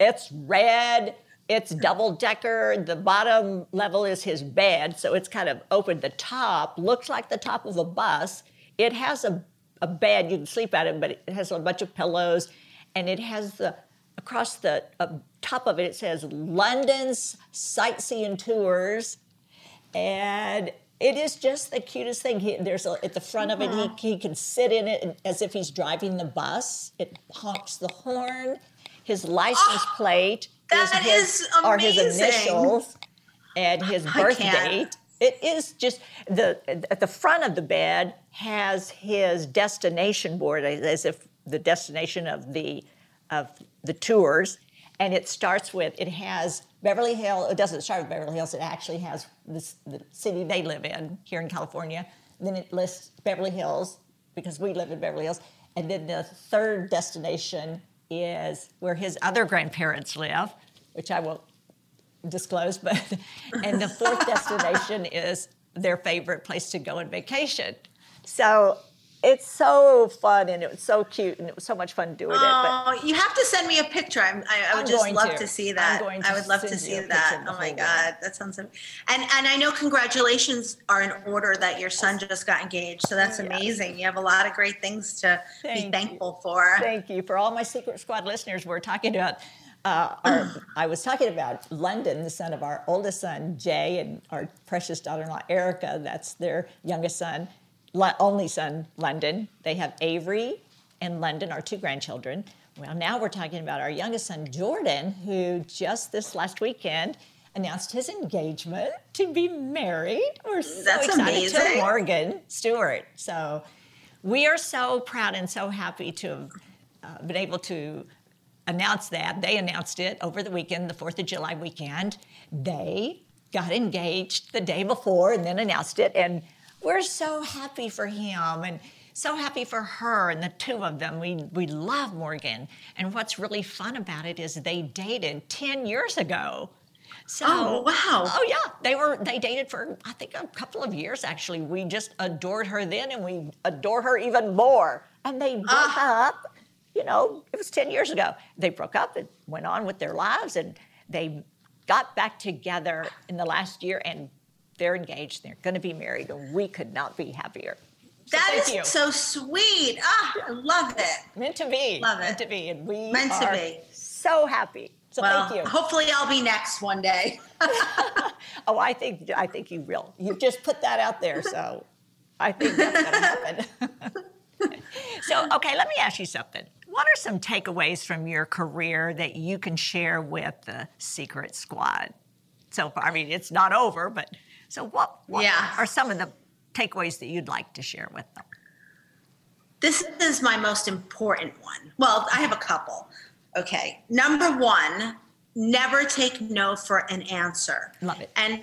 It's red. It's double-decker. The bottom level is his bed, so it's kind of open. The top looks like the top of a bus. It has a bed. You can sleep at it, but it has a bunch of pillows, and it has across the top of it, it says London's Sightseeing Tours, and it is just the cutest thing. At the front of it, he can sit in it as if he's driving the bus. It honks the horn. His license plate. That is amazing. Are his initials and his birth date. It is just, at the front of the bed has his destination board, as if the destination of the tours. And it starts with, it has Beverly Hills. It doesn't start with Beverly Hills. It actually has the city they live in here in California. And then it lists Beverly Hills, because we live in Beverly Hills. And then the third destination is where his other grandparents live, which I won't disclose, but, and the fourth destination is their favorite place to go on vacation. So it's so fun, and it was so cute, and it was so much fun doing it. But you have to send me a picture. I would just love to see that. I would love to see that. Oh my God, that sounds amazing. And I know congratulations are in order that your son just got engaged, so that's amazing. You have a lot of great things to be thankful for. Thank you. For all my Secret Squad listeners, we're talking about, I was talking about London, the son of our oldest son, Jay, and our precious daughter-in-law, Erica. That's their youngest son. Only son, London. They have Avery and London, our two grandchildren. Well, now we're talking about our youngest son, Jordan, who just this last weekend announced his engagement to be married. We're so excited to Morgan Stewart. So we are so proud and so happy to have been able to announce that. They announced it over the weekend, the 4th of July weekend. They got engaged the day before and then announced it. And we're so happy for him and so happy for her and the two of them. We love Morgan. And what's really fun about it is they dated 10 years ago. So, oh, wow. Oh, yeah. They dated for, I think, a couple of years, actually. We just adored her then, and we adore her even more. And they broke up. You know, it was 10 years ago. They broke up and went on with their lives, and they got back together in the last year, and they're engaged, they're going to be married, and we could not be happier. So that is so sweet. Ah, I love it. Meant to be. Love it. Meant to be. And we are so happy. So thank you. Hopefully I'll be next one day. Oh, I think you will. You just put that out there, so I think that's going to happen. So, okay, let me ask you something. What are some takeaways from your career that you can share with the Secret Squad? So, I mean, it's not over, but... So what are some of the takeaways that you'd like to share with them? This is my most important one. Well, I have a couple. Okay. Number one, Never take no for an answer. Love it. And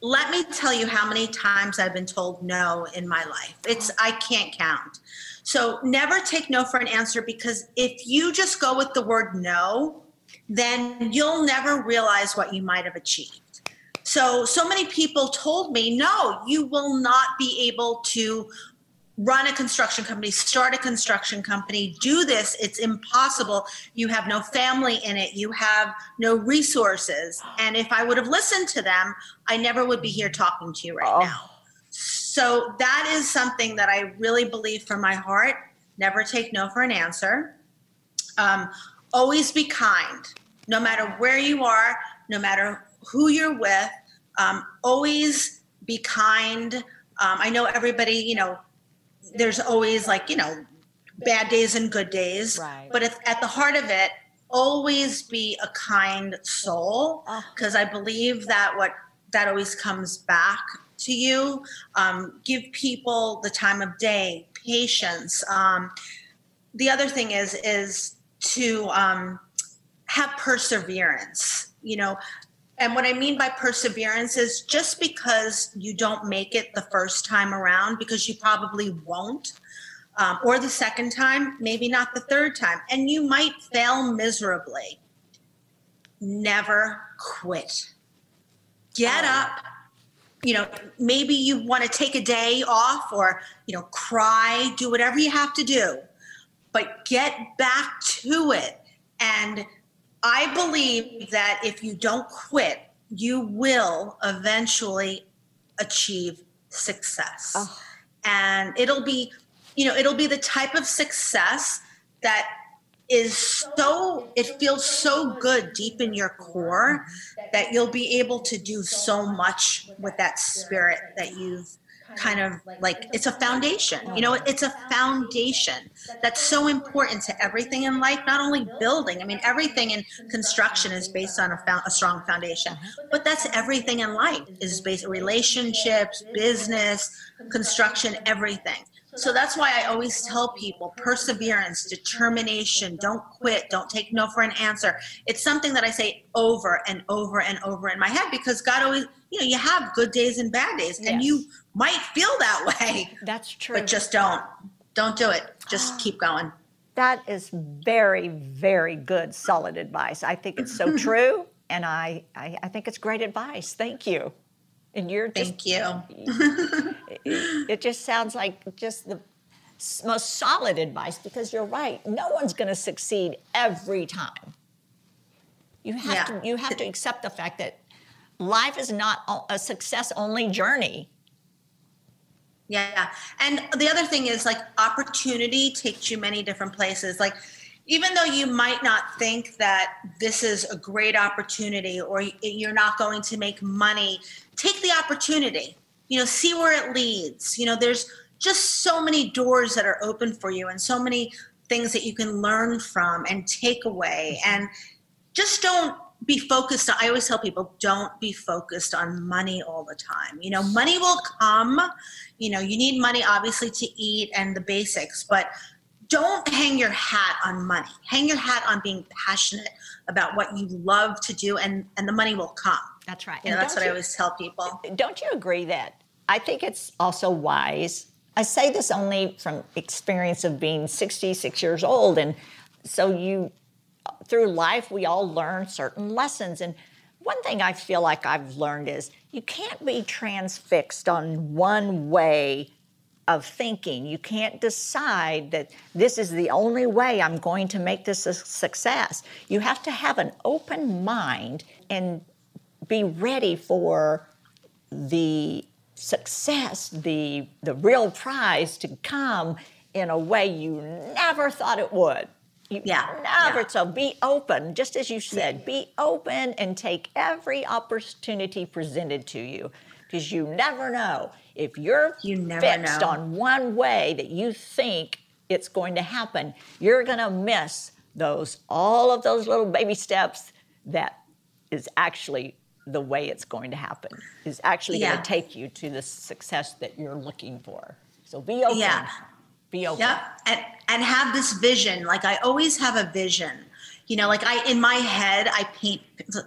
let me tell you how many times I've been told no in my life. I can't count. So never take no for an answer, because if you just go with the word no, then you'll never realize what you might have achieved. So many people told me, no, you will not be able to run a construction company, start a construction company, do this. It's impossible. You have no family in it. You have no resources. And if I would have listened to them, I never would be here talking to you right now. So that is something that I really believe from my heart. Never take no for an answer. Always be kind, no matter where you are, no matter who you're with. Always be kind. I know everybody, there's always bad days and good days, right? But at the heart of it, always be a kind soul, because I believe that that always comes back to you. Give people the time of day, patience. The other thing is to have perseverance, And what I mean by perseverance is just because you don't make it the first time around, because you probably won't, or the second time, maybe not the third time, and you might fail miserably. Never quit. Get up. Maybe you want to take a day off, or, cry, do whatever you have to do, but get back to it. And I believe that if you don't quit, you will eventually achieve success. And it'll be the type of success that is it feels so good deep in your core that you'll be able to do so much with that spirit that you've kind of it's a foundation. It's a foundation that's so important to everything in life, not only building. I mean, everything in construction is based on a strong foundation, but that's everything in life is based on relationships, business, construction, everything. So that's why I always tell people perseverance, determination, don't quit, don't take no for an answer. It's something that I say over and over and over in my head, because God always, you have good days and bad days, and you might feel that way. That's true. But just don't do it. Just keep going. That is very, very good, solid advice. I think it's so true. And I think it's great advice. Thank you. And you're just, thank you. It just sounds like just the most solid advice, because you're right. No one's going to succeed every time. You have to accept the fact that life is not a success-only journey. Yeah. And the other thing is, opportunity takes you many different places. Even though you might not think that this is a great opportunity or you're not going to make money, take the opportunity, see where it leads. There's just so many doors that are open for you and so many things that you can learn from and take away. And just don't be focused on, I always tell people, don't be focused on money all the time. Money will come, you need money obviously to eat and the basics, but don't hang your hat on money. Hang your hat on being passionate about what you love to do, and the money will come. That's right. That's what I always tell people. Don't you agree that? I think it's also wise. I say this only from experience of being 66 years old. And so through life, we all learn certain lessons. And one thing I feel like I've learned is you can't be transfixed on one way of thinking. You can't decide that this is the only way I'm going to make this a success. You have to have an open mind and be ready for the success, the real prize to come in a way you never thought it would. So be open, just as you said, be open and take every opportunity presented to you, because you never know. If you're fixed on one way that you think it's going to happen, you're going to miss all of those little baby steps that is actually the way it's going to happen, is actually going to take you to the success that you're looking for. So be open. Yeah. be open. Yep. And have this vision. Like, I always have a vision. You know, like in my head, I paint,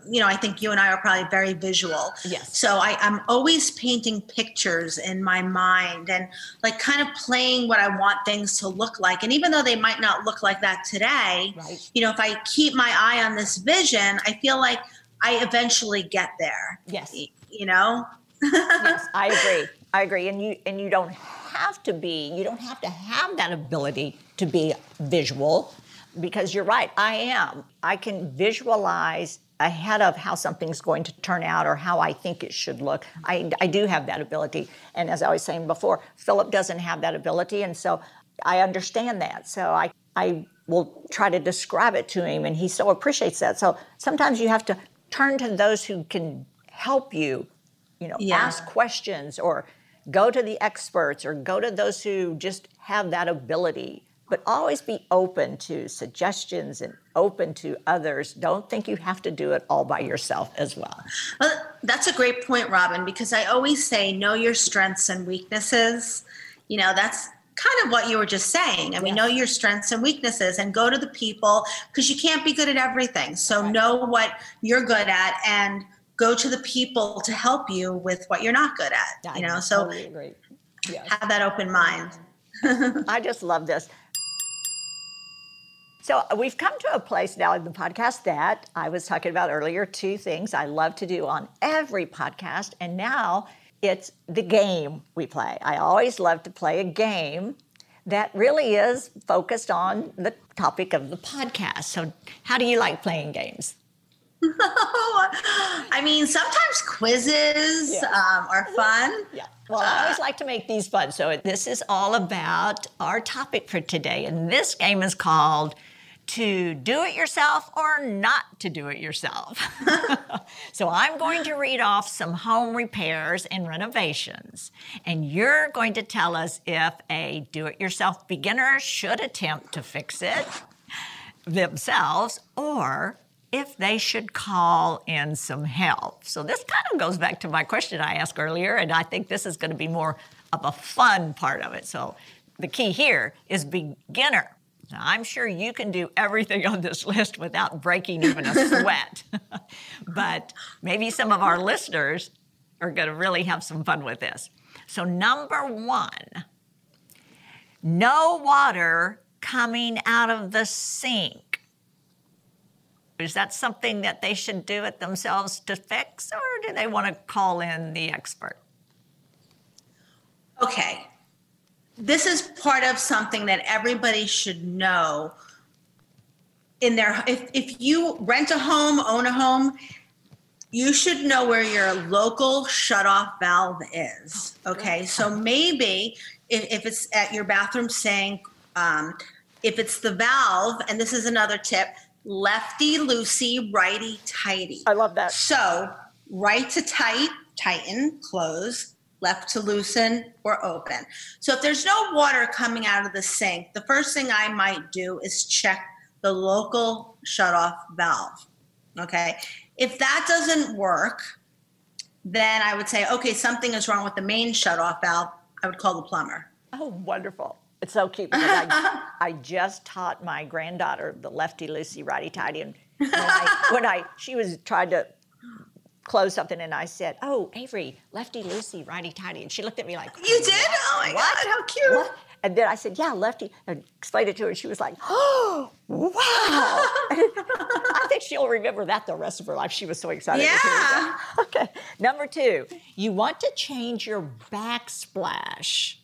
you know, I think you and I are probably very visual. Yes. So I'm always painting pictures in my mind and like kind of playing what I want things to look like. And even though they might not look like that today, right. You know, if I keep my eye on this vision, I feel like I eventually get there. Yes. You know? Yes, I agree. I agree. And you don't have to be, you don't have to have that ability to be visual. Because you're right, I am. I can visualize ahead of how something's going to turn out or how I think it should look. I do have that ability. And as I was saying before, Philip doesn't have that ability. And so I understand that. So I will try to describe it to him. And he so appreciates that. So sometimes you have to turn to those who can help you, you know, yeah. Ask questions or go to the experts or go to those who just have that ability. But always be open to suggestions and open to others. Don't think you have to do it all by yourself as well. Well, that's a great point, Robin, because I always say, know your strengths and weaknesses. You know, that's kind of what you were just saying. I mean, know your strengths and weaknesses and go to the people because you can't be good at everything. So know what you're good at and go to the people to help you with what you're not good at. You know, so totally agree. Yes. Have that open mind. I just love this. So we've come to a place now in the podcast that I was talking about earlier, two things I love to do on every podcast, and now it's the game we play. I always love to play a game that really is focused on the topic of the podcast. So how do you like playing games? I mean, sometimes quizzes are fun. Yeah. Well, I always like to make these fun. So this is all about our topic for today. And this game is called To Do It Yourself or Not to Do It Yourself. So I'm going to read off some home repairs and renovations. And you're going to tell us if a do-it-yourself beginner should attempt to fix it themselves or if they should call in some help. So this kind of goes back to my question I asked earlier, and I think this is going to be more of a fun part of it. So the key here is beginner. Now, I'm sure you can do everything on this list without breaking even a sweat. But maybe some of our listeners are going to really have some fun with this. So number one, no water coming out of the sink. Is that something that they should do it themselves to fix, or do they want to call in the expert? Okay. This is part of something that everybody should know in their, if you rent a home, own a home, you should know where your local shutoff valve is. Okay. So maybe if it's at your bathroom sink, if it's the valve, and this is another tip, lefty-loosey, righty-tighty. I love that. So right to tight, tighten, close, left to loosen, or open. So if there's no water coming out of the sink, the first thing I might do is check the local shutoff valve, okay? If that doesn't work, then I would say, okay, something is wrong with the main shutoff valve. I would call the plumber. Oh, wonderful. It's so cute because I just taught my granddaughter the lefty-loosey, righty-tighty. And she was trying to close something, and I said, oh, Avery, lefty-loosey, righty-tighty. And she looked at me like, you did? Oh, my God, how cute. What? And then I said, yeah, lefty. And explained it to her, and she was like, oh, wow. I think she'll remember that the rest of her life. She was so excited. Yeah. Okay. Number two, you want to change your backsplash.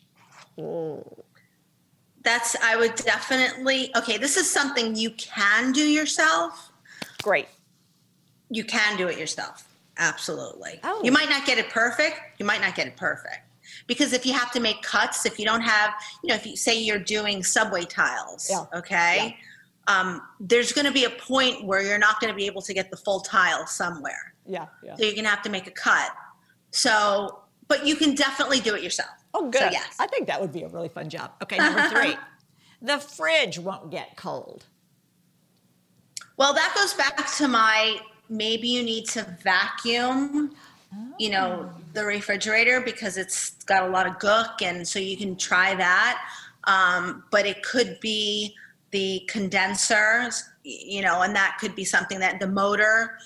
Ooh. I would definitely, okay, this is something you can do yourself. Great. You can do it yourself. Absolutely. Oh. You might not get it perfect. You might not get it perfect. Because if you have to make cuts, if you don't have, you know, if you say you're doing subway tiles, okay, there's going to be a point where you're not going to be able to get the full tile somewhere. Yeah. So you're going to have to make a cut. So, but you can definitely do it yourself. Oh, good. So, yes. I think that would be a really fun job. Okay, number three, the fridge won't get cold. Well, that goes back to my, maybe you need to vacuum, you know, the refrigerator because it's got a lot of gook, and so you can try that. but it could be the condensers, you know, and that could be something that the motor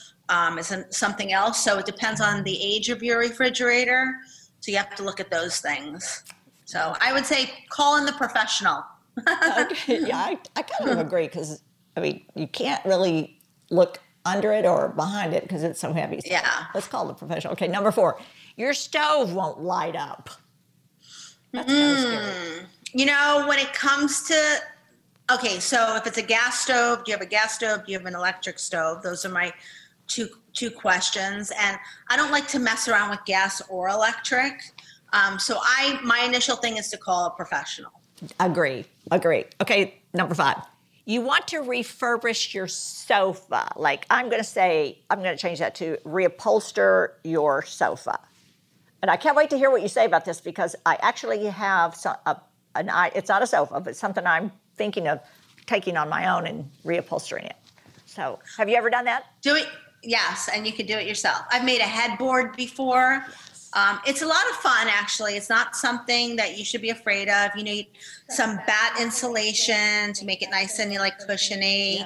is something else. So it depends on the age of your refrigerator. So you have to look at those things. So I would say call in the professional. Okay. Yeah, I kind of agree, because, I mean, you can't really look under it or behind it because it's so heavy. So yeah. Let's call the professional. Okay, number 4, your stove won't light up. That's kind of scary. You know, when it comes to, okay, so if it's a gas stove, do you have a gas stove? Do you have an electric stove? Those are my two questions. And I don't like to mess around with gas or electric. So my initial thing is to call a professional. Agree. Okay, number 5. You want to refurbish your sofa. Like, I'm going to change that to reupholster your sofa. And I can't wait to hear what you say about this, because I actually have it's not a sofa, but something I'm thinking of taking on my own and reupholstering it. So have you ever done that? Yes, and you can do it yourself. I've made a headboard before. Yes. It's a lot of fun, actually. It's not something that you should be afraid of. You need some bat insulation to make it nice and cushiony.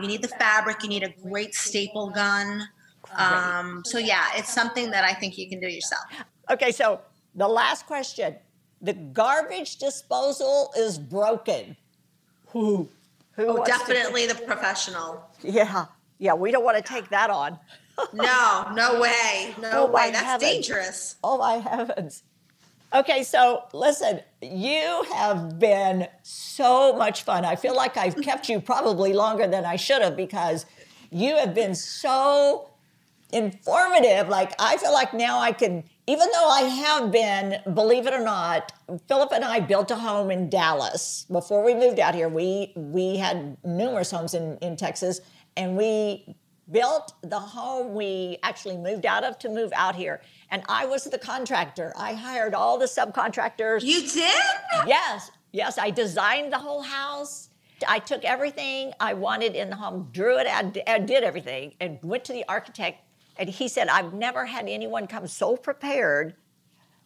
You need the fabric. You need a great staple gun. So yeah, it's something that I think you can do yourself. Okay, so the last question. The garbage disposal is broken. Who definitely the professional. Yeah, we don't want to take that on. No way. That's dangerous. Oh, my heavens. Okay, so listen, you have been so much fun. I feel like I've kept you probably longer than I should have, because you have been so informative. Like, I feel like now I can, even though I have been, believe it or not, Philip and I built a home in Dallas. Before we moved out here, we had numerous homes in Texas, and we built the home we actually moved out of to move out here. And I was the contractor. I hired all the subcontractors. You did? Yes. I designed the whole house. I took everything I wanted in the home, drew it out, and did everything, and went to the architect. And he said, I've never had anyone come so prepared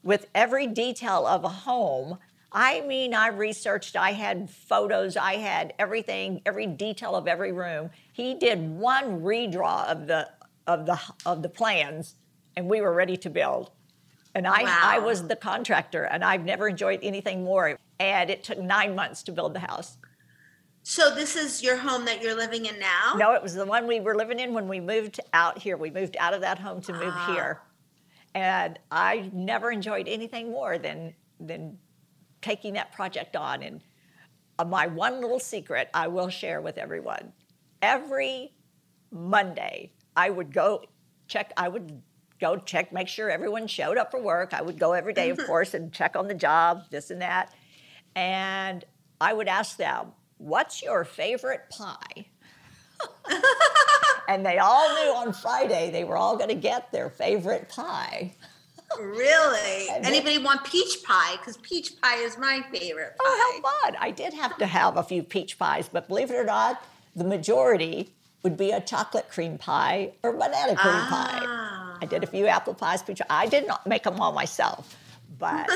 with every detail of a home. I mean, I researched, I had photos, I had everything, every detail of every room. He did one redraw of the plans, and we were ready to build. And I was the contractor, and I've never enjoyed anything more. And it took 9 months to build the house. So this is your home that you're living in now? No, it was the one we were living in when we moved out here. We moved out of that home to move here. And I never enjoyed anything more than taking that project on. And my one little secret I will share with everyone. Every Monday, I would go check, make sure everyone showed up for work. I would go every day, of course, and check on the job, this and that. And I would ask them, what's your favorite pie? And they all knew on Friday they were all going to get their favorite pie. Really? Anybody want peach pie? Because peach pie is my favorite pie. Oh, how fun. I did have to have a few peach pies, but believe it or not, the majority would be a chocolate cream pie or banana cream pie. I did a few apple pies. I did not make them all myself. But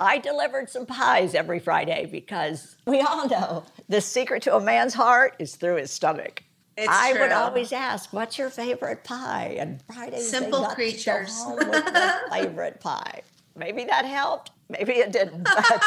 I delivered some pies every Friday, because we all know the secret to a man's heart is through his stomach. It's true. I would always ask, what's your favorite pie? And Fridays, simple creatures. Go home with their favorite pie. Maybe that helped. Maybe it didn't. But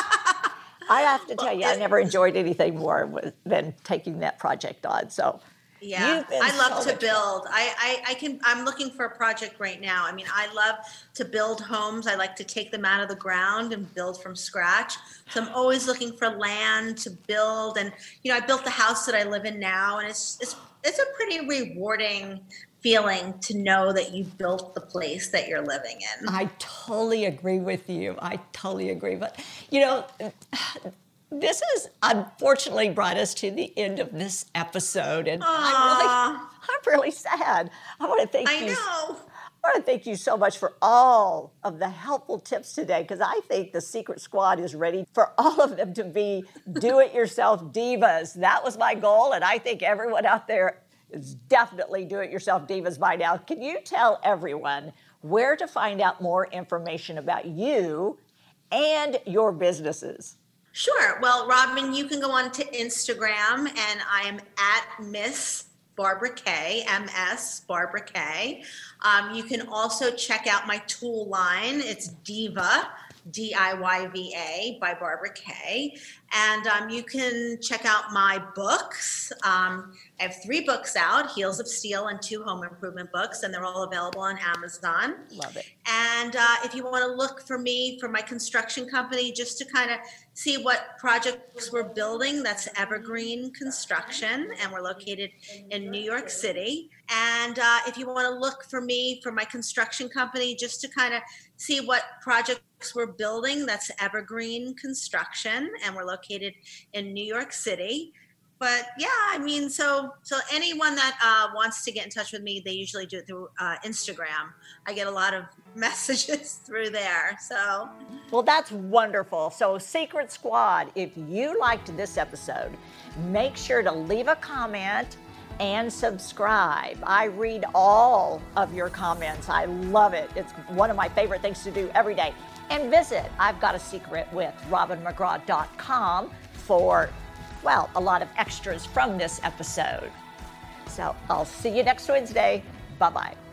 I have to tell you, I never enjoyed anything more than taking that project on. So yeah, I love to build. I'm looking for a project right now. I mean, I love to build homes. I like to take them out of the ground and build from scratch. So I'm always looking for land to build. And, you know, I built the house that I live in now, and it's a pretty rewarding feeling to know that you built the place that you're living in. I totally agree with you. But, you know, this has unfortunately brought us to the end of this episode, and I'm really sad. I want to thank you so much for all of the helpful tips today, because I think the Secret Squad is ready for all of them to be do-it-yourself divas. That was my goal, and I think everyone out there is definitely do-it-yourself divas by now. Can you tell everyone where to find out more information about you and your businesses? Sure. Well, Robin, you can go on to Instagram, and I am at Miss Barbara Kay, MS Barbara Kay. You can also check out my tool line. It's Diva, D-I-Y-V-A by Barbara Kay. And you can check out my books. I have 3 books out, Heels of Steel and 2 home improvement books, and they're all available on Amazon. Love it. And if you want to look for me, for my construction company, just to kind of see what projects we're building, that's Evergreen Construction, and we're located in New York City. And if you want to look for me, for my construction company, just to kind of see what projects we're building, that's Evergreen Construction, and we're located in New York City. But yeah, I mean, so anyone that wants to get in touch with me, they usually do it through Instagram. I get a lot of messages through there, so. Well, that's wonderful. So Secret Squad, if you liked this episode, make sure to leave a comment and subscribe. I read all of your comments. I love it. It's one of my favorite things to do every day. And visit I've Got a Secret with RobinMcGraw.com for, well, a lot of extras from this episode. So I'll see you next Wednesday. Bye-bye.